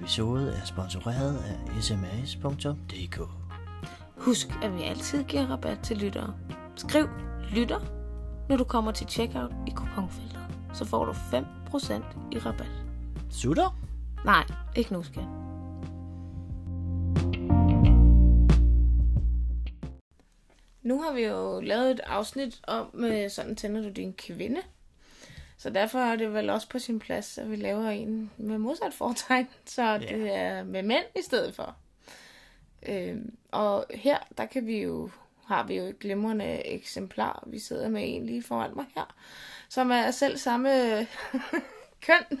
episode er sponsoreret af sms.dk. Husk, at vi altid giver rabat til lyttere. Skriv lytter, når du kommer til checkout i kuponfeltet. Så får du 5% i rabat. Sutter? Nej, ikke nu, skat. Nu har vi jo lavet et afsnit om, sådan tænder du din kvinde. Så derfor er det vel også på sin plads, at vi laver en med modsat fortegn, så det er med mænd i stedet for. Og her, der kan vi jo, har vi jo et glimrende eksemplar, vi sidder med en lige foran mig her, som er selv samme køn,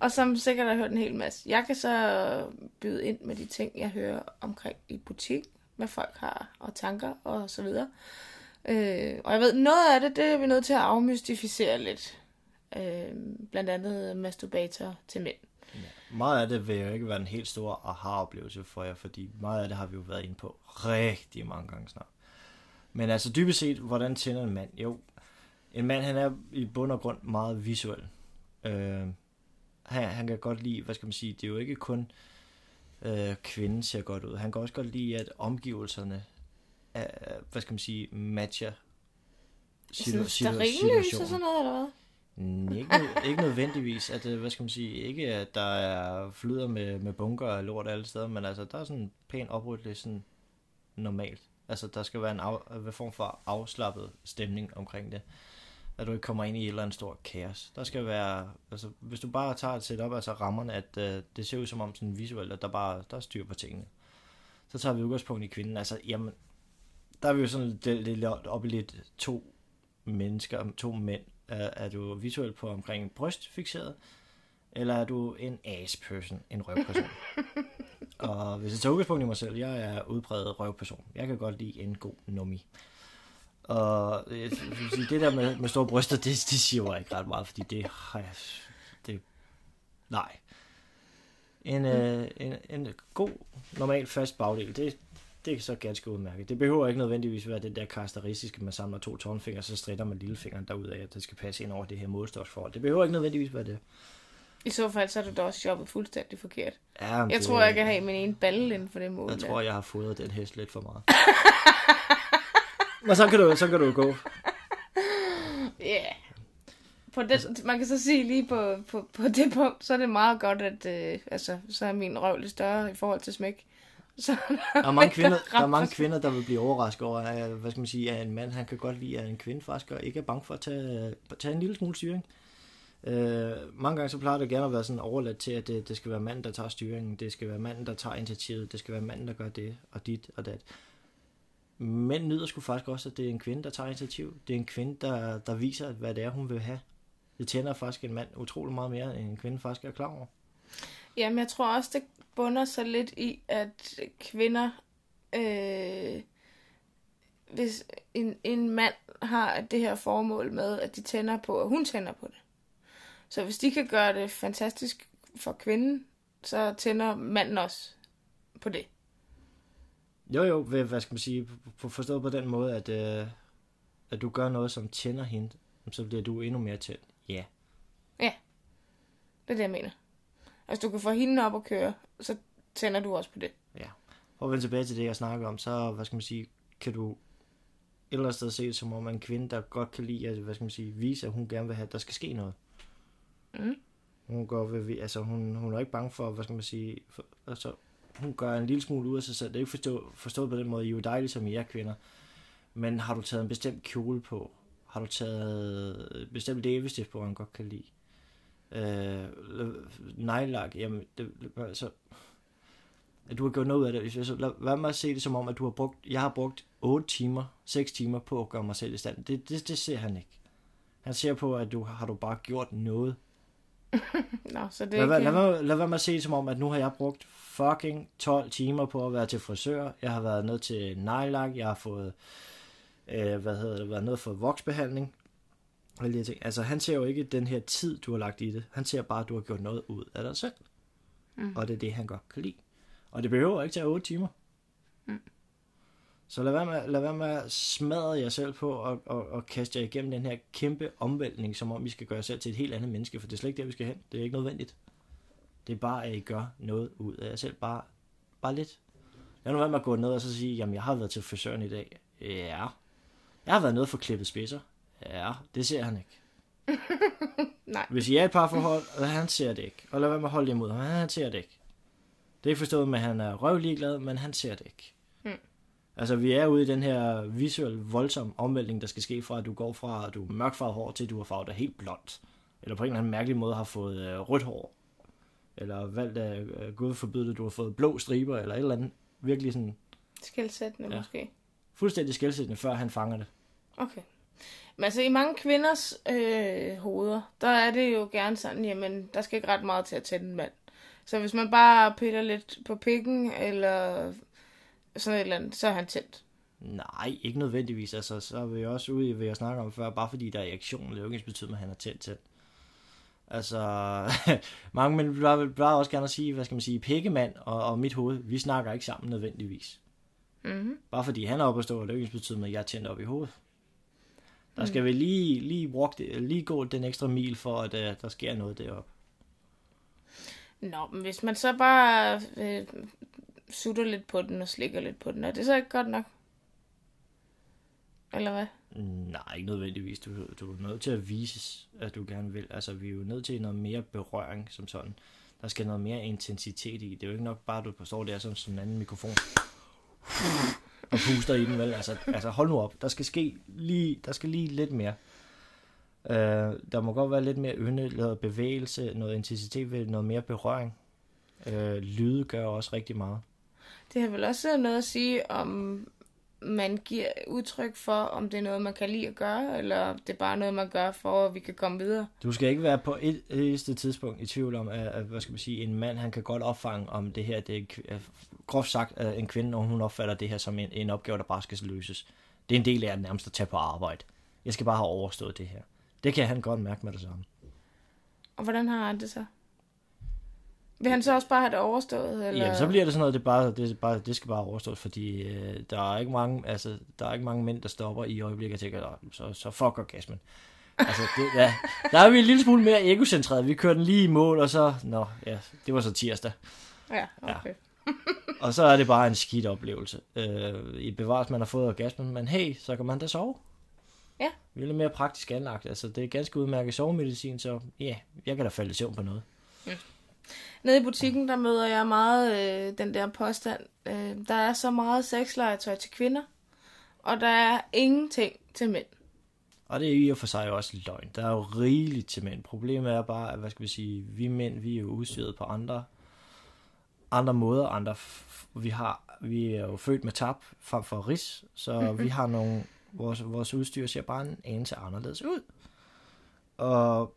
og som sikkert har hørt en hel masse. Jeg kan så byde ind med de ting, jeg hører omkring i butik, hvad folk har og tanker og så videre. Og jeg ved, noget af det er vi nødt til at afmystificere lidt. Blandt andet masturbator til mænd. Ja, meget af det vil jo ikke være en helt stor aha-oplevelse for jer, fordi meget af det har vi jo været inde på rigtig mange gange snart. Men altså dybest set, hvordan tænder en mand? Jo, en mand han er i bund og grund meget visuel. Han kan godt lide, hvad skal man sige, det er jo ikke kun kvinden ser godt ud. Han kan også godt lide, at omgivelserne hvad skal man sige, matcher situationen. Sådan noget, eller hvad? Ikke nødvendigvis, at hvad skal man sige, ikke at der er flyder med bunker og lort alle steder, men altså der er sådan pænt opryddeligt sådan normalt. Altså der skal være en form for afslappet stemning omkring det, at du ikke kommer ind i et eller andet stort kaos. Der skal være, altså hvis du bare tager et setup, altså rammerne, at det ser ud som om sådan visuelt, at der er styr på tingene. Så tager vi udgangspunkt i kvinden, altså jamen, der er vi jo sådan lidt op i lidt to mænd. Er du visuelt på omkring en bryst fixeret, eller er du en ass-person, en røvperson? Og hvis jeg tager udgangspunkt i mig selv, jeg er udpræget røvperson. Jeg kan godt lide en god nummi. Og det der med store bryster, det siger jeg ikke ret meget, fordi det har jeg... Nej. En god, normal, fast bagdel, det er så ganske udmærket. Det behøver ikke nødvendigvis være den der karakteristiske, at man samler to tommelfingre, så stritter man lillefingeren derudad, at det skal passe ind over det her målstoksforhold. Det behøver ikke nødvendigvis være det. I så fald, så har du da også jobbet fuldstændig forkert. Ja, jeg tror, jeg kan have min ene balle inden for den måde. Jeg tror, jeg har fodret den hest lidt for meget. Men så kan du gå. Ja. Yeah. Altså, man kan så sige lige på det punkt, så er det meget godt, at altså, så er min røv lidt større i forhold til smæk. Der er mange kvinder, der vil blive overrasket over, at, hvad skal man sige, at en mand han kan godt lide, at en kvinde faktisk ikke er bange for at tage en lille smule styring. Mange gange så plejer det gerne at være sådan overladt til, at det skal være manden, der tager styringen, det skal være manden, der tager initiativet, det skal være manden, der gør det og dit og dat. Mænd nyder sgu faktisk også, at det er en kvinde, der tager initiativ. Det er en kvinde, der viser, hvad det er, hun vil have. Det tænder faktisk en mand utrolig meget mere, end en kvinde faktisk er klar over. Jamen, jeg tror også, det bunder sig lidt i, at kvinder, hvis en mand har det her formål med, at de tænder på, og hun tænder på det. Så hvis de kan gøre det fantastisk for kvinden, så tænder manden også på det. Jo, hvad skal man sige, forstået på den måde, at du gør noget, som tænder hende, så bliver du endnu mere tændt. Ja. Ja, det er det, jeg mener. Altså, du kan få hende op og køre, så tænder du også på det. Ja. For at vende tilbage til det, jeg snakker om, så, hvad skal man sige, kan du et eller andet sted se det som om en kvinde, der godt kan lide, at, hvad skal man sige, vise, at hun gerne vil have, at der skal ske noget. Mm. Hun går ved, altså, hun er ikke bange for, hvad skal man sige, for, altså, hun gør en lille smule ud af sig selv. Det er ikke forstået på den måde, I er jo dejlige, som I er kvinder. Men har du taget en bestemt kjole på? Har du taget en bestemt læbestift på, han godt kan lide? Nejlak, jamen altså, at du har gjort noget ud af det, lad mig se det som om, at jeg har brugt 6 timer på at gøre mig selv i stand. Det ser han ikke. Han ser på, at du bare gjort noget Nå, så det lad være med at se som om, at nu har jeg brugt fucking 12 timer på at være til frisør. Jeg har været ned til nejlak, jeg har fået været ned for voksbehandling. Altså, han ser jo ikke den her tid, du har lagt i det. Han ser bare, at du har gjort noget ud af dig selv. Mm. Og det er det, han godt kan lide. Og det behøver ikke tage 8 timer. Mm. Så lad være med at smadre jer selv på og kaste jer igennem den her kæmpe omvæltning, som om vi skal gøre jer selv til et helt andet menneske, for det er slet ikke der, vi skal hen. Det er ikke nødvendigt. Det er bare, at I gør noget ud af jer selv. Bare lidt. Lad nu være med at gå ned og så sige, jamen, jeg har været til frisøren i dag. Ja. Jeg har været nede for klippet spidser. Ja, det ser han ikke. Nej. Hvis I er et parforhold, og han ser det ikke. Og lad være med at holde imod ham. Han ser det ikke. Det er ikke forstået med, at han er røvligeglad, men han ser det ikke. Mm. Altså, vi er ude i den her visuel voldsom omvæltning, der skal ske fra, at du går fra, at du er mørkfarvet hår, til at du har farvet dig helt blondt. Eller på en eller anden mærkelig måde har fået rødt hår. Eller valgt af Gud forbyde det, du har fået blå striber, eller et eller andet. Virkelig sådan... skelsættende, ja. Måske. Fuldstændig skelsættende, før han fanger det. Okay. Men altså, i mange kvinders hoveder, der er det jo gerne sådan, jamen, der skal ikke ret meget til at tænde en mand. Så hvis man bare piller lidt på pikken, eller sådan et eller andet, så er han tændt. Nej, ikke nødvendigvis. Altså, så er vi også ude i, hvad jeg snakker om før, bare fordi der er erektion, det er jo ikke ens betydning, at han er tændt. Altså, mange mænd vil bare også gerne sige, hvad skal man sige, pikkemand og mit hoved, vi snakker ikke sammen nødvendigvis. Mm-hmm. Bare fordi han er oppe at stå, det er jo ikke ens betydning, at jeg er tændt op i hovedet. Der skal vi lige gå den ekstra mil for, at der sker noget deroppe. Nå, men hvis man så bare sutter lidt på den og slikker lidt på den, er det så ikke godt nok? Eller hvad? Nej, ikke nødvendigvis. Du er nødt til at vise, at du gerne vil. Altså, vi er jo nødt til noget mere berøring som sådan. Der skal noget mere intensitet i. Det er jo ikke nok bare, at du står der som sådan en anden mikrofon. Og puster i den, vel? Altså hold nu op. Der skal ske lige, lidt mere. Der må godt være lidt mere ynde, noget bevægelse, noget intensitet, noget mere berøring. Lyde gør også rigtig meget. Det har vel også noget at sige, om man giver udtryk for, om det er noget, man kan lide at gøre, eller det er bare noget, man gør for, at vi kan komme videre. Du skal ikke være på et eneste tidspunkt i tvivl om, at hvad skal man sige, en mand, han kan godt opfange, om det her, det er groft sagt, en kvinde, når hun opfatter det her som en opgave, der bare skal løses. Det er en del af det nærmest at tage på arbejde. Jeg skal bare have overstået det her. Det kan han godt mærke med det samme. Og hvordan har han det så? Vil han så også bare have det overstået? Eller? Ja, så bliver det sådan noget, det skal bare overstås, fordi der er ikke mange mænd, der stopper i øjeblikket og tænker, så fuck orgasmen. Altså, ja, der er vi en lille smule mere egocentreret. Vi kører den lige i mål, og så, det var så tirsdag. Ja, okay. Ja. Og så er det bare en skidt oplevelse. I bevares, man har fået orgasmen, men hey, så kan man da sove. Ja. Vi er lidt mere praktisk anlagt. Altså, det er ganske udmærket sovemedicin, så ja, jeg kan da falde i søvn på noget. Ja. Nede i butikken, der møder jeg meget den der påstand. Der er så meget sexlegetøj til kvinder, og der er ingenting til mænd. Og det er i og for sig også løgn. Der er jo rigeligt til mænd. Problemet er bare, at vi mænd, vi er jo udstyret på andre måder. Vi er jo født med tab frem for ris, så vi har nogle... Vores udstyr ser bare en anelse anderledes ud. Og...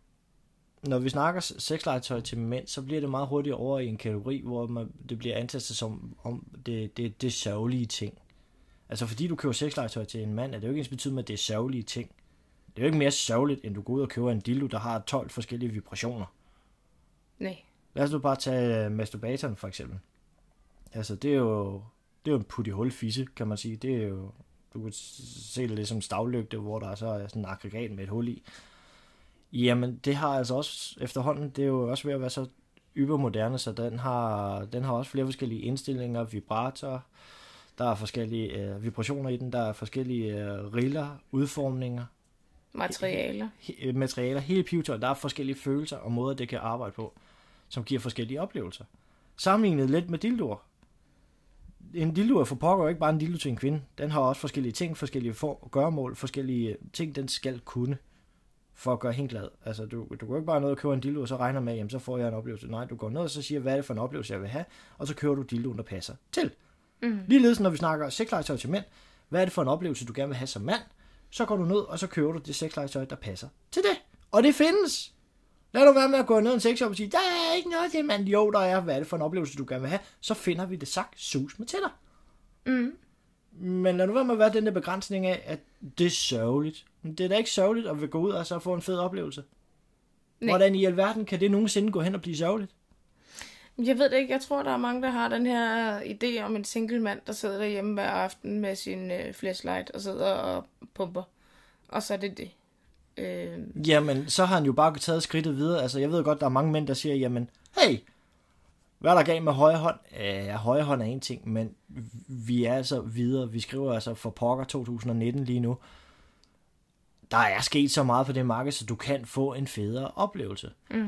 når vi snakker sexlegetøj til mænd, så bliver det meget hurtigt over i en kategori, hvor det bliver antastet som om det er sørgelige ting. Altså fordi du køber sexlegetøj til en mand, er det jo ikke ens betydning med, at det er sørgelige ting. Det er jo ikke mere sørgeligt, end du går ud og køber en dildo, der har 12 forskellige vibrationer. Nej. Lad os nu bare tage masturbatoren for eksempel. Altså det er jo en put i hul fisse, kan man sige. Det er jo, du kan se det lidt som stavlygte, hvor der så er sådan en aggregat med et hul i. Jamen, det har altså også efterhånden, det er jo også ved at være så ybermoderne, så den har også flere forskellige indstillinger, vibratorer, der er forskellige vibrationer i den, der er forskellige riller, udformninger. Materialer. Materialer, hele pivetøjet, der er forskellige følelser og måder, det kan arbejde på, som giver forskellige oplevelser. Sammenlignet lidt med dildoer. En dildo for pokker er ikke bare en dildo til en kvinde. Den har også forskellige ting, forskellige gøremål, forskellige ting, den skal kunne. For at gøre hende glad. Altså, du går ikke bare ned og køber en dildo, og så regner med, jamen, så får jeg en oplevelse. Nej, du går ned og så siger, hvad er det for en oplevelse, jeg vil have, og så køber du dildoen, der passer til. Mm. Ligeledes, når vi snakker sexlegetøj til mænd, hvad er det for en oplevelse, du gerne vil have som mand, så går du ned, og så køber du det sexlegetøj, der passer til det. Og det findes! Lad du være med at gå ned i en sexshop og sige, der er ikke noget til, mand. Jo, der er. Hvad er det for en oplevelse, du gerne vil have? Så finder vi det sagt sus med til dig. Mm. Men lad nu være med at være den der begrænsning af, at det er sørgeligt. Men det er da ikke sørgeligt at vil gå ud og så få en fed oplevelse. Nej. Hvordan i alverden kan det nogensinde gå hen og blive sørgeligt? Jeg ved det ikke. Jeg tror, der er mange, der har den her idé om en single mand, der sidder derhjemme hver aften med sin flashlight og sidder og pumper. Og så er det det. Jamen, så har han jo bare taget skridtet videre. Altså, jeg ved godt, der er mange mænd, der siger, jamen, hey, hvad er der galt med højre hånd? Ja, højre hånd er en ting, men vi er altså videre. Vi skriver altså for pokker 2019 lige nu. Der er sket så meget på det marked, så du kan få en federe oplevelse. Mm.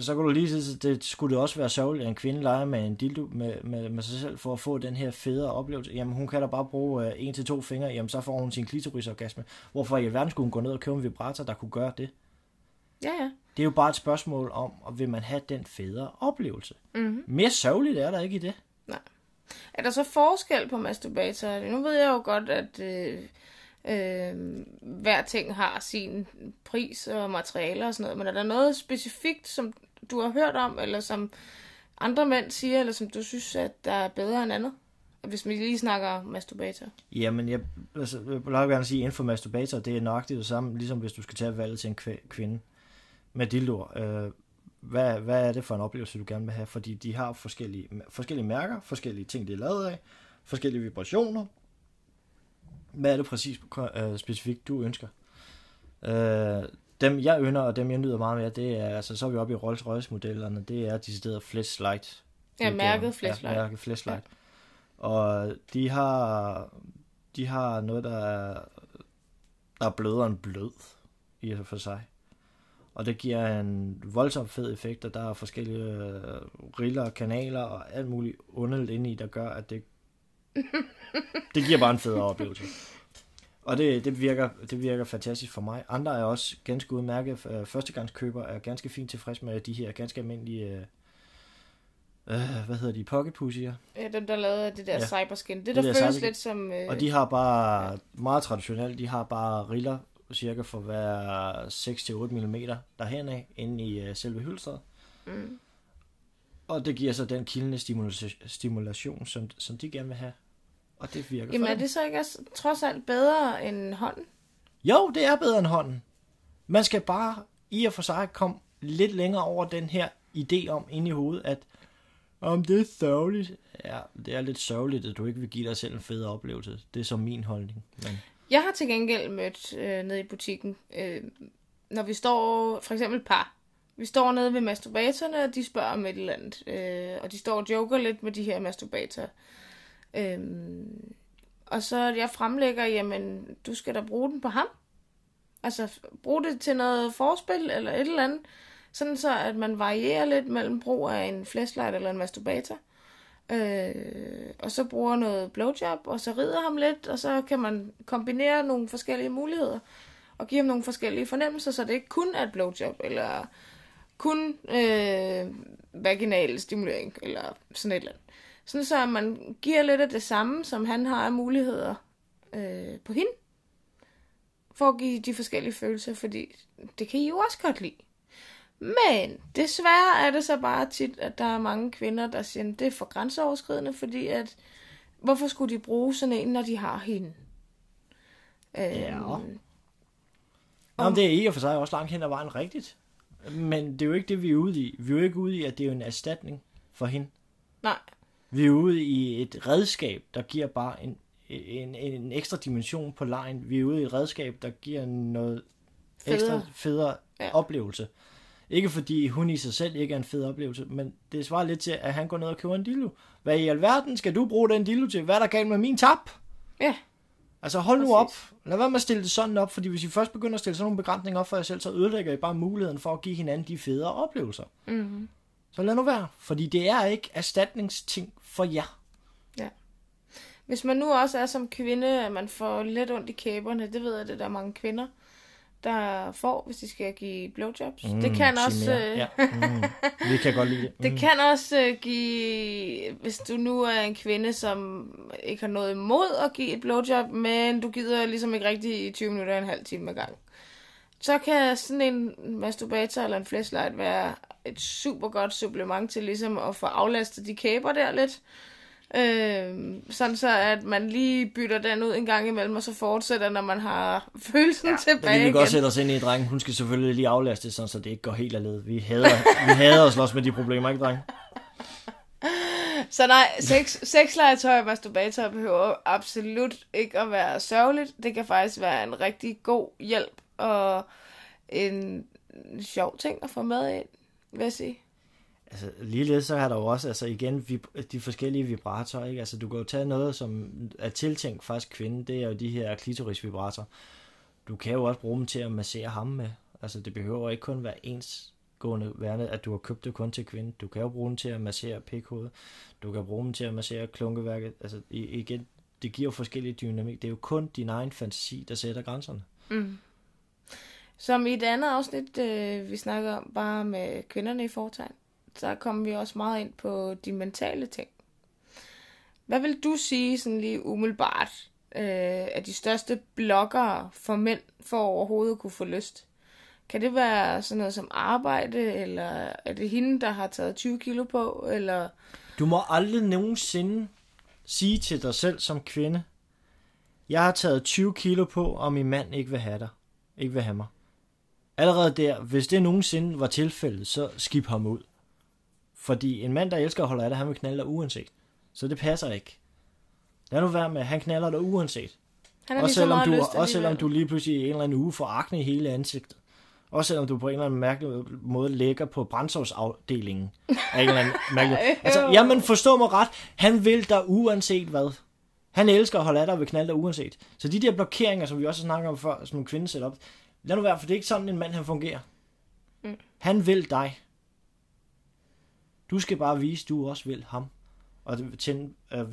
Så kan du lige sige, at det skulle det også være sørgeligt, at en kvinde leger med en dildo med sig selv for at få den her federe oplevelse. Jamen, hun kan da bare bruge 1 til 2 fingre, jamen så får hun sin klitorisorgasme. Hvorfor i alverden skulle hun gå ned og købe en vibrator, der kunne gøre det? Ja, ja. Det er jo bare et spørgsmål om, vil man have den federe oplevelse? Mm-hmm. Mere sørgeligt er der ikke i det. Nej. Er der så forskel på masturbator? Nu ved jeg jo godt, at... hver ting har sin pris og materialer og sådan noget, men er der noget specifikt, som du har hørt om, eller som andre mænd siger, eller som du synes, at der er bedre end andet? Hvis vi lige snakker masturbator. Jamen, jeg vil gerne sige, at inden for masturbator, det er nøjagtigt det samme, ligesom hvis du skal tage valget til en kvinde med dildoer. Hvad er det for en oplevelse, du gerne vil have? Fordi de har forskellige mærker, forskellige ting, de er lavet af, forskellige vibrationer. Hvad er det præcis specifikt, du ønsker? Dem, jeg ynder, og dem, jeg nyder meget mere, det er, altså, så er vi oppe i Rolls-Royce-modellerne, det er de steder Fleshlight. Ja, mærket Fleshlight. Ja, mærket Fleshlight. Ja. Og de har noget, der er blødere end blød, i og for sig. Og det giver en voldsom fed effekt, og der er forskellige riller og kanaler, og alt muligt underligt inde i, der gør, at det det giver bare en federe oplevelse. Og det virker fantastisk for mig. Andre er også ganske udmærket. Førstegangskøber er ganske fint tilfreds med de her ganske almindelige hvad hedder de? Pocketpussier? Ja, dem der lavede det der cyberskin. Det der føles cyberskin. Lidt som... Og de har bare, meget traditionelt, de har bare riller cirka for hver 6-8 mm derhenad, inde i selve hylstret. Mm. Og det giver så den kildende stimulation, som de gerne vil have. Og det virker. Jamen er det så ikke også, trods alt bedre end hånden? Jo, det er bedre end hånden. Man skal bare i og for sig komme lidt længere over den her idé om inde i hovedet, at om det er sørgeligt. Ja, det er lidt sørgeligt, at du ikke vil give dig selv en fed oplevelse. Det er så min holdning. Men... Jeg har til gengæld mødt nede i butikken, når vi står for eksempel par. Vi står nede ved masturbatorerne, og de spørger om et eller andet. Og de står og joker lidt med de her masturbatorer. Og så jeg fremlægger, jamen, du skal da bruge den på ham. Altså, brug det til noget forspil eller et eller andet. Sådan så, at man varierer lidt mellem brug af en flashlight eller en masturbator. Og så bruger noget blowjob, og så rider ham lidt, og så kan man kombinere nogle forskellige muligheder. Og give ham nogle forskellige fornemmelser, så det ikke kun er et blowjob, eller... kun vaginal stimulering, eller sådan et eller andet. Sådan så man giver lidt af det samme, som han har af muligheder på hende, for at give de forskellige følelser, fordi det kan I jo også godt lide. Men desværre er det så bare tit, at der er mange kvinder, der siger, det er for grænseoverskridende, fordi at, hvorfor skulle de bruge sådan en, når de har hende? Jamen, det er i og for sig også langt hen ad vejen rigtigt. Men det er jo ikke det, vi er ude i. Vi er jo ikke ude i, at det er en erstatning for hende. Nej. Vi er ude i et redskab, der giver bare en ekstra dimension på lejen. Vi er ude i et redskab, der giver noget ekstra federe oplevelse. Ikke fordi hun i sig selv ikke er en fed oplevelse, men det svarer lidt til, at han går ned og køber en dildo. Hvad i alverden skal du bruge den dildo til? Hvad er der galt med min tap? Ja. Altså hold nu op, lad være med at stille det sådan op, fordi hvis I først begynder at stille sådan nogle begrænsninger op for jer selv, så ødelægger I bare muligheden for at give hinanden de federe oplevelser. Mm-hmm. Så lad nu være, fordi det er ikke erstatningsting for jer. Ja. Hvis man nu også er som kvinde, at man får lidt ondt i kæberne, det ved jeg, det der er mange kvinder, der får, hvis de skal give blowjobs. Det kan også... Ja. Vi kan godt lide det. Det kan også give, hvis du nu er en kvinde, som ikke har noget imod at give et blowjob, men du gider ligesom ikke rigtig i 20 minutter og en halv time ad gang. så kan sådan en masturbator eller en flashlight være et super godt supplement til ligesom at få aflastet de kæber der lidt. Sådan så at man lige bytter den ud en gang imellem, og så fortsætter, når man har følelsen tilbage igen. Vi vil godt sætte os ind i, drengen. Hun skal selvfølgelig lige aflastes, sådan, så det ikke går helt af led. Vi hader at slås med de problemer, ikke, dreng? Så nej, sexlegetøj og masturbator behøver absolut ikke at være sørgeligt. Det kan faktisk være en rigtig god hjælp og en sjov ting at få med ind, vil jeg sige. Altså, ligeledes så er der jo også, altså igen, de forskellige vibratorer, ikke? Altså, du kan jo tage noget, som er tiltænkt faktisk kvinden, det er jo de her klitorisvibratorer. Du kan jo også bruge dem til at massere ham med. Altså, det behøver ikke kun være ensgående værende, at du har købt det kun til kvinden. Du kan jo bruge dem til at massere pikhovedet. Du kan bruge dem til at massere klunkeværket. Altså, igen, det giver jo forskellige dynamik. Det er jo kun din egen fantasi, der sætter grænserne. Mm. Som i et andet afsnit, vi snakker om bare med kvinderne i fortegn, så kommer vi også meget ind på de mentale ting. Hvad vil du sige sådan lige umiddelbart at de største blokkere for mænd for overhovedet kunne få lyst? Kan det være sådan noget som arbejde, eller er det hende, der har taget 20 kilo på? Eller? Du må aldrig nogensinde sige til dig selv som kvinde, jeg har taget 20 kilo på, og min mand ikke vil have dig. Ikke vil have mig. Allerede der, hvis det nogensinde var tilfældet, så skib ham ud. Fordi en mand, der elsker at holde af dig, han vil knalde dig uanset. Så det passer ikke. Lad nu være med, han knaller dig uanset. Også selvom du lige pludselig i en eller anden uge får akne i hele ansigtet. Også selvom du på en eller anden mærkelig måde ligger på brændsovsafdelingen. Altså, jamen forstå mig ret, han vil dig uanset hvad. Han elsker at holde af dig og vil knalde dig uanset. Så de der blokeringer, som vi også snakker om før, som nogle kvinder sætter op, lad nu være, for det er ikke sådan en mand, han fungerer. Mm. Han vil dig. Du skal bare vise, at du også vil ham. Og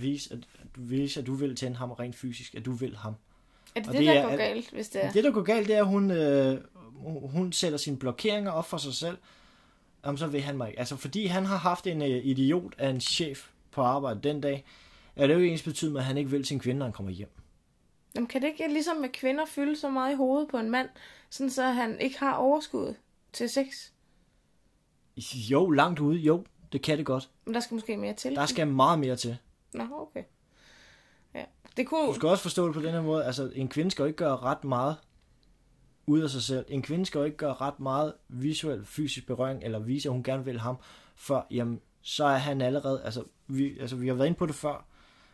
vise, at du vil tænde ham rent fysisk, at du vil ham. Er det det der går galt, hvis det er? Det, der går galt, det er, at hun sætter sine blokeringer op for sig selv. Jamen, så vil han mig ikke. Altså, fordi han har haft en idiot af en chef på arbejde den dag, er det jo ikke ens betydet med, at han ikke vil sin kvinde, når han kommer hjem. Jamen, kan det ikke ligesom med kvinder fylde så meget i hovedet på en mand, sådan så han ikke har overskud til sex? Jo, langt ude, jo. Det kan det godt. Men der skal måske mere til. Der skal meget mere til. Nå, okay. Ja. Det kunne... Du skal også forstå det på den her måde. Altså, en kvinde skal jo ikke gøre ret meget ud af sig selv. En kvinde skal jo ikke gøre ret meget visuel, fysisk berøring, eller vise, at hun gerne vil ham, for jamen, så er han allerede... Altså, vi har været inde på det før,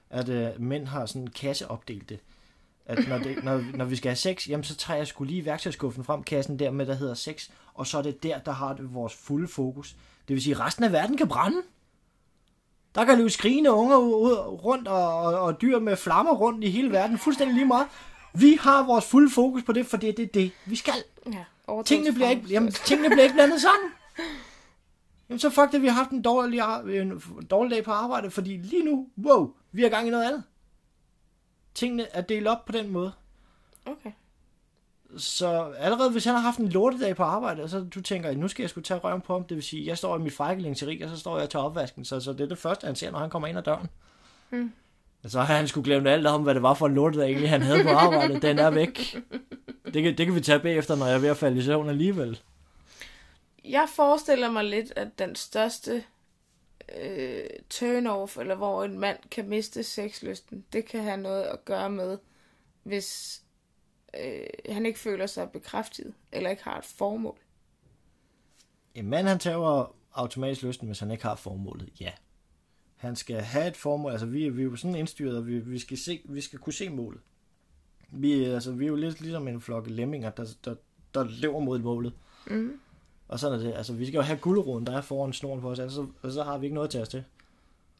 at mænd har sådan kasseopdelt det. At når vi skal have sex, jamen, så tager jeg sgu lige værktøjskuffen frem, kassen der med, der hedder sex, og så er det der, der har det vores fulde fokus. Det vil sige, at resten af verden kan brænde. Der kan løbe skrigende unger rundt og dyr med flammer rundt i hele verden. Fuldstændig lige meget. Vi har vores fulde fokus på det, for det er det, vi skal. Ja, tingene bliver ikke blandet sammen. Jamen så fuck det, vi har haft en dårlig dag på arbejde, fordi lige nu, wow, vi er gang i noget andet. Tingene er delt op på den måde. Okay. Så allerede hvis han har haft en lortedag på arbejde, og så du tænker, nu skal jeg sgu tage røven på ham, det vil sige, at jeg står i mit frække lingeri, og så står jeg og tager opvasken, så det er det første, han ser, når han kommer ind ad døren. Mm. Så har han sgu glemt alt om, hvad det var for en lortedag egentlig, han havde på arbejde. Den er væk. Det kan vi tage bagefter, når jeg er ved at falde i søvn alligevel. Jeg forestiller mig lidt, at den største turn-off, eller hvor en mand kan miste sexlysten, det kan have noget at gøre med, hvis han ikke føler sig bekræftet, eller ikke har et formål. En mand, han tager automatisk lysten, hvis han ikke har formålet, ja. Han skal have et formål, altså vi er jo sådan indstyret, og vi skal kunne se målet. Vi er jo lidt ligesom en flokke lemminger, der lever mod målet. Mm. Og sådan er det, altså vi skal jo have guleroden, der er foran snoren for os, altså så har vi ikke noget til os til.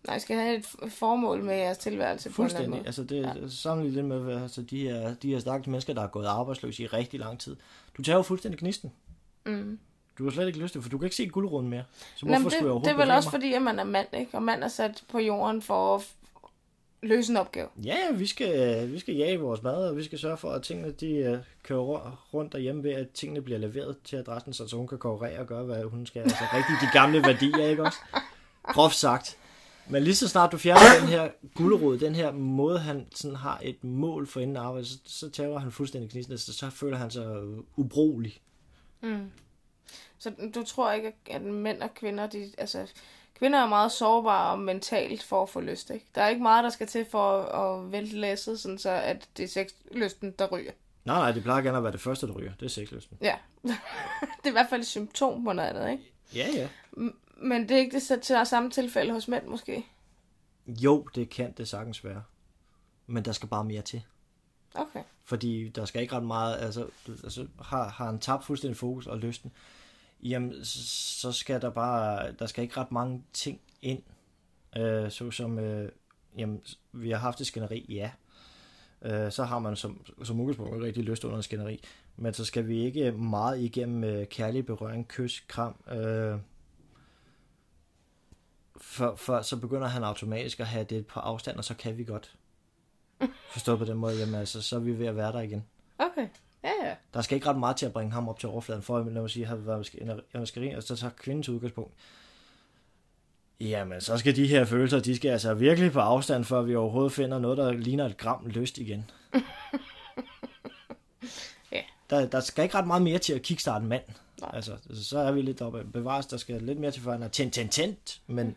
Nej, I skal have et formål med jeres tilværelse på en eller anden måde. Altså det er sammenlignet lidt med altså, de her stakkels mennesker, der har gået arbejdsløse i rigtig lang tid. Du tager jo fuldstændig gnisten. Mm. Du har slet ikke lyst til, for du kan ikke se guleroden mere. Så hvorfor skulle jeg overhovedet? Det er vel også fordi, at man er mand, ikke? Og mand er sat på jorden for at løse en opgave. Ja, vi skal jage vores mad, og vi skal sørge for, at tingene de kører rundt derhjemme ved, at tingene bliver leveret til adressen, så hun kan korrigere og gøre, hvad hun skal. Altså rigtig de gamle værdier, ikke også? Groft sagt. Men lige så snart du fjerner den her gulerod, den her måde, han sådan har et mål for inden arbejde, så tager han fuldstændig knisten, så føler han sig ubrugelig. Mm. Så du tror ikke, at mænd og kvinder, kvinder er meget sårbare mentalt for at få lyst, ikke? Der er ikke meget, der skal til for at vælte læsset, sådan så at det er sexlysten, der ryger. Nej, det plejer gerne at være det første, der ryger. Det er sexlysten. Ja. Det er i hvert fald et symptom på noget andet, ikke? Ja, ja. Men det er ikke det til samme tilfælde hos mænd, måske? Jo, det kan det sagtens være. Men der skal bare mere til. Okay. Fordi der skal ikke ret meget... Altså har han tabt fuldstændig fokus og lysten, jamen, så skal der bare... Der skal ikke ret mange ting ind. Såsom... jamen, vi har haft et skænderi, ja. Så har man som udgangspunkt rigtig lyst under en skænderi. Men så skal vi ikke meget igennem kærlig berøring, kys, kram... For så begynder han automatisk at have det på afstand, og så kan vi godt forstå på den måde, jamen altså, så er vi ved at være der igen. Okay, ja ja. Der skal ikke ret meget til at bringe ham op til overfladen, for at sige, har vi været en skæring, og så tager kvindens udgangspunkt. Jamen, så skal de her følelser, de skal altså virkelig på afstand, før vi overhovedet finder noget, der ligner et gram lyst igen. Ja. Der skal ikke ret meget mere til at kickstarte en mand. Altså, så er vi lidt oppe. Bevares, der skal lidt mere til, før han er tændt, men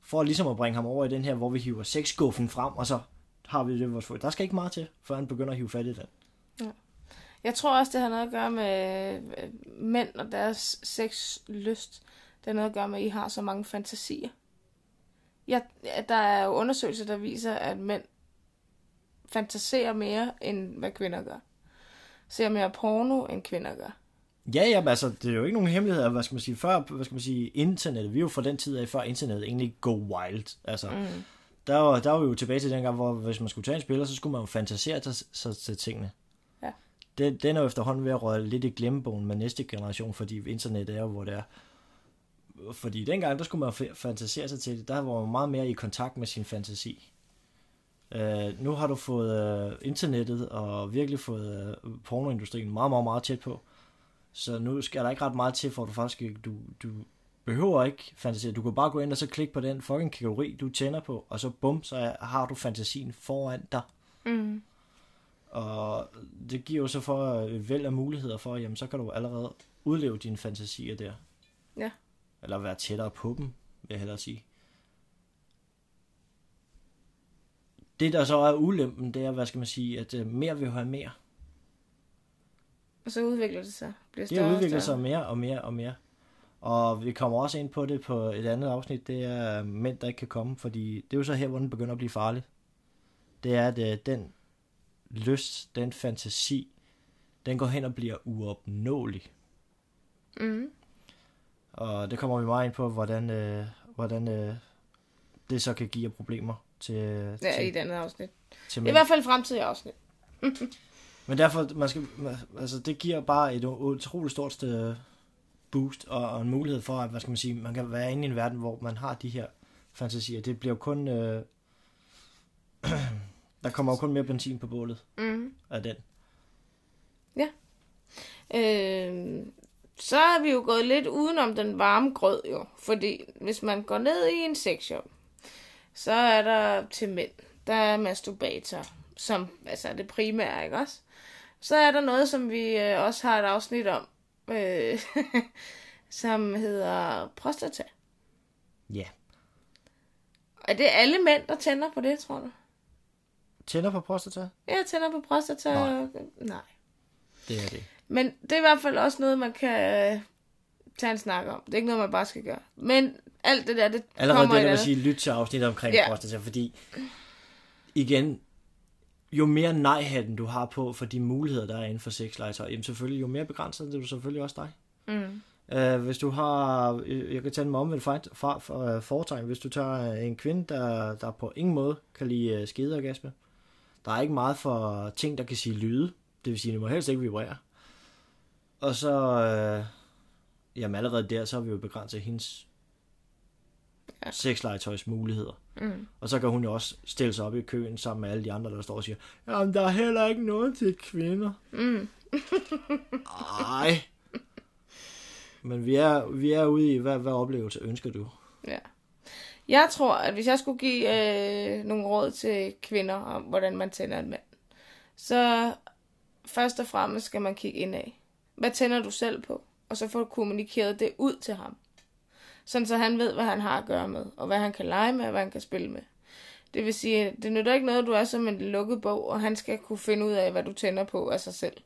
for ligesom at bringe ham over i den her, hvor vi hiver sexskuffen frem, og så har vi det vores folk. Der skal ikke meget til, før han begynder at hive fat i den. Ja. Jeg tror også, det har noget at gøre med mænd og deres sexlyst. Det har noget at gøre med, at I har så mange fantasier. Der er jo undersøgelser, der viser, at mænd fantaserer mere, end hvad kvinder gør. Ser mere porno, end kvinder gør. Ja, jamen, altså, det er jo ikke nogen hemmelighed, før internet, vi er jo fra den tid af, før internet egentlig go wild, altså, der var jo tilbage til dengang, hvor hvis man skulle tage en spiller, så skulle man jo fantasere sig til tingene. Ja. Den er jo efterhånden ved at røde lidt i glemmebogen med næste generation, fordi internet er jo, hvor det er. Fordi dengang, der skulle man fantasere sig til det, der var man meget mere i kontakt med sin fantasi. Nu har du fået internettet, og virkelig fået pornoindustrien meget, meget, meget tæt på. Så nu skal der ikke ret meget til, for du faktisk ikke... Du behøver ikke fantasere. Du kan bare gå ind og så klikke på den fucking kategori, du tænder på, og så bum, så har du fantasien foran dig. Mm. Og det giver jo så for et væld af muligheder for, jamen så kan du allerede udleve dine fantasier der. Ja. Eller være tættere på dem, vil jeg hellere sige. Det der så er ulempen, det er, at mere vil have mere. Og så udvikler det sig. Sig mere og mere og mere. Og vi kommer også ind på det på et andet afsnit, det er mænd, der ikke kan komme, fordi det er jo så her, hvor den begynder at blive farlig. Det er, at den lyst, den fantasi, den går hen og bliver uopnåelig. Mm. Og det kommer vi meget ind på, hvordan det så kan give problemer til i et andet afsnit. Til i hvert fald fremtidige afsnit. Men derfor, det giver bare et utroligt stort boost og en mulighed for, at man kan være inde i en verden, hvor man har de her fantasier. Det bliver jo kun, der kommer jo kun mere benzin på bålet af den. Ja. Så er vi jo gået lidt udenom den varme grød jo, fordi hvis man går ned i en sexshop, så er der til mænd, der er masturbator, som er det primære, ikke også? Så er der noget, som vi også har et afsnit om, som hedder prostata. Ja. Yeah. Er det alle mænd, der tænder på det, tror du? Tænder på prostata? Ja, tænder på prostata. Nej. Det er det. Men det er i hvert fald også noget, man kan tage en snak om. Det er ikke noget, man bare skal gøre. Men alt det der, det allerede kommer i det. Allerede det, der vil sige, lyt til afsnit omkring prostata, fordi igen... Jo mere nej-hatten du har på for de muligheder, der er inden for sexlegetøj, jamen selvfølgelig, jo mere begrænset det er du selvfølgelig også dig. Mm. Hvis du har, jeg kan tage den med omvendt foretegn, hvis du tager en kvinde, der på ingen måde kan lide skedeorgasme, der er ikke meget for ting, der kan sige lyde, det vil sige, det må helst ikke vibrere. Og så, jamen allerede der, så har vi jo begrænset hendes sexlegetøjs muligheder. Mm. Og så kan hun jo også stille sig op i køen sammen med alle de andre, der står og siger, jamen der er heller ikke noget til kvinder. Mm. Ej. Men vi er ude i, hvad oplevelse ønsker du? Ja. Jeg tror, at hvis jeg skulle give nogle råd til kvinder om, hvordan man tænder en mand, så først og fremmest skal man kigge indad. Hvad tænder du selv på? Og så får du kommunikeret det ud til ham. Sådan så han ved, hvad han har at gøre med, og hvad han kan lege med, og hvad han kan spille med. Det vil sige, det nytter ikke noget, du er som en lukket bog, og han skal kunne finde ud af, hvad du tænder på af sig selv.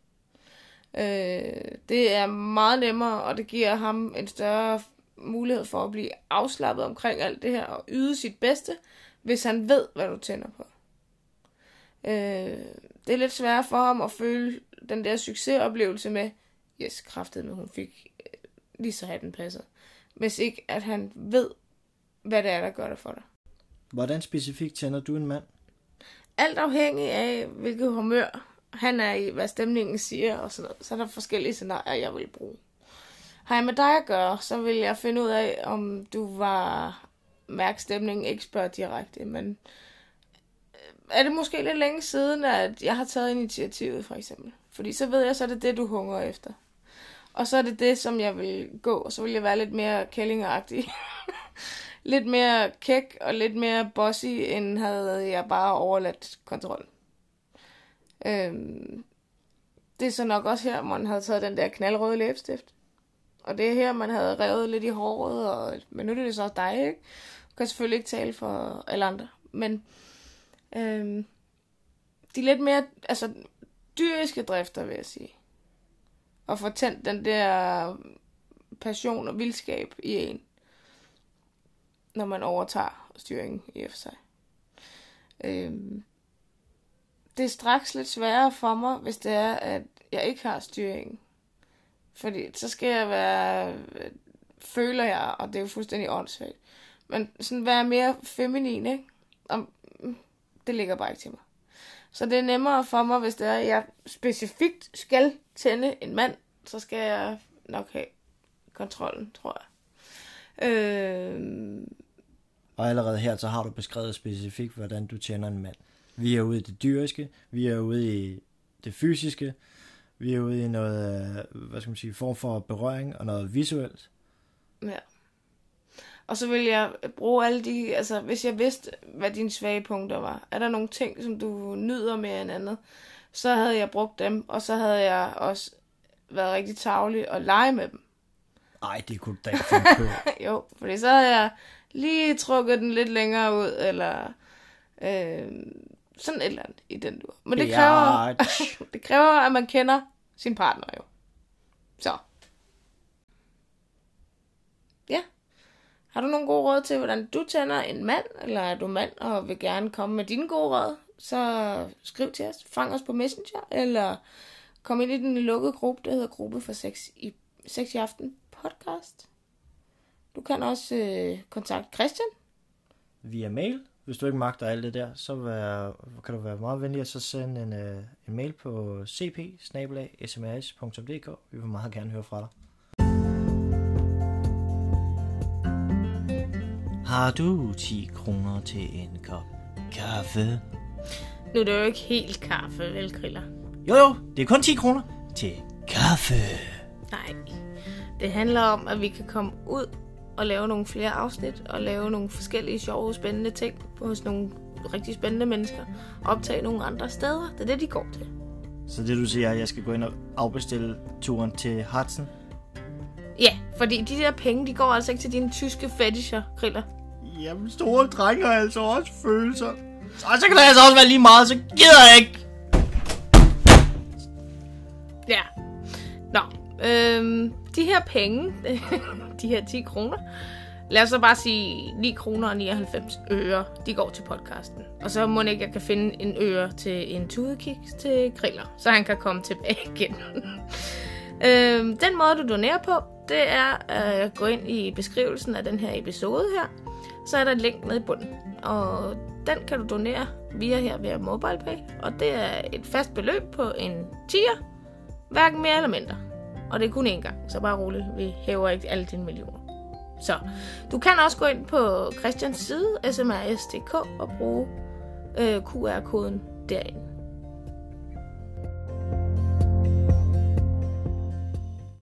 Det er meget nemmere, og det giver ham en større mulighed for at blive afslappet omkring alt det her, og yde sit bedste, hvis han ved, hvad du tænder på. Det er lidt sværere for ham at føle den der succesoplevelse med, yes, kraftedeme, hun fik lige så hatten passet. Hvis ikke, at han ved, hvad det er, der gør det for dig. Hvordan specifikt tænder du en mand? Alt afhængig af, hvilket humør han er i, hvad stemningen siger og sådan noget. Så er der forskellige scenarier, jeg vil bruge. Har jeg med dig at gøre, så vil jeg finde ud af, om du var mærk stemningen, ikke spørge direkte, men er det måske lidt længe siden, at jeg har taget initiativet, for eksempel? Fordi så ved jeg, så er det det, du hungrer efter. Og så er det det, som jeg vil gå, og så vil jeg være lidt mere kællingeragtig. Lidt mere kæk og lidt mere bossy, end havde jeg bare overladt kontrol. Det er så nok også her, man havde taget den der knaldrøde læbestift. Og det er her, man havde revet lidt i håret, og men nu er det så også dig, ikke? Du kan selvfølgelig ikke tale for alle andre, men de lidt mere, altså dyriske drifter, vil jeg sige. Og få tændt den der passion og vildskab i en, når man overtager styringen i og for sig. Det er straks lidt sværere for mig, hvis det er, at jeg ikke har styringen. Fordi så skal jeg være, føler jeg, og det er jo fuldstændig åndssvagt. Men sådan være mere feminin, ikke? Og det ligger bare ikke til mig. Så det er nemmere for mig, hvis det er, at jeg specifikt skal tænde en mand, så skal jeg nok have kontrollen, tror jeg. Og allerede her, så har du beskrevet specifikt, hvordan du tænder en mand. Vi er ude i det dyriske, vi er ude i det fysiske, vi er ude i noget, hvad skal man sige, form for berøring og noget visuelt. Ja. Og så vil jeg bruge alle de, altså hvis jeg vidste, hvad dine svage punkter var, er der nogle ting, som du nyder mere end andet, så havde jeg brugt dem, og så havde jeg også været rigtig tarvelig og lege med dem. Ej, det kunne du da ikke finde på. Jo, fordi så havde jeg lige trukket den lidt længere ud, eller sådan et eller andet i den dur. Men det kræver, det kræver, at man kender sin partner jo. Så. Ja. Har du nogle gode råd til, hvordan du tænder en mand, eller er du mand og vil gerne komme med dine gode råd, så skriv til os, fang os på Messenger, eller kom ind i den lukkede gruppe, der hedder Gruppe for Sex i Aften Podcast. Du kan også kontakte Christian. Via mail. Hvis du ikke magter alt det der, så kan du være meget venlig at så sende en mail på cp@sms.dk. Vi vil meget gerne høre fra dig. Har du 10 kroner til en kop kaffe? Nu er det jo ikke helt kaffe, vel, Kriller? Jo, det er kun 10 kroner til kaffe. Nej, det handler om, at vi kan komme ud og lave nogle flere afsnit, og lave nogle forskellige sjove, spændende ting hos nogle rigtig spændende mennesker, og optage nogle andre steder. Det er det, de går til. Så det, du siger, at jeg skal gå ind og afbestille turen til Hudson? Ja, fordi de der penge, de går altså ikke til dine tyske fetisher, Kriller. Jamen, store drenge har altså også følelser. Så kan det altså også være lige meget, så gider jeg ikke! Ja. Nå, de her penge, de her 10 kroner, lad os så bare sige 9,99 kroner, de går til podcasten. Og så må ikke jeg kan finde en øre til en tudekiks til Kriller, så han kan komme tilbage igen. Den måde, du donerer på, det er at gå ind i beskrivelsen af den her episode her. Så er der et link nede i bunden, og den kan du donere via her via MobilePay. Og det er et fast beløb på en 10'er, hverken mere eller mindre. Og det er kun én gang, så bare roligt, vi hæver ikke alle dine millioner. Så, du kan også gå ind på Christians side, sms.dk, og bruge QR-koden derinde.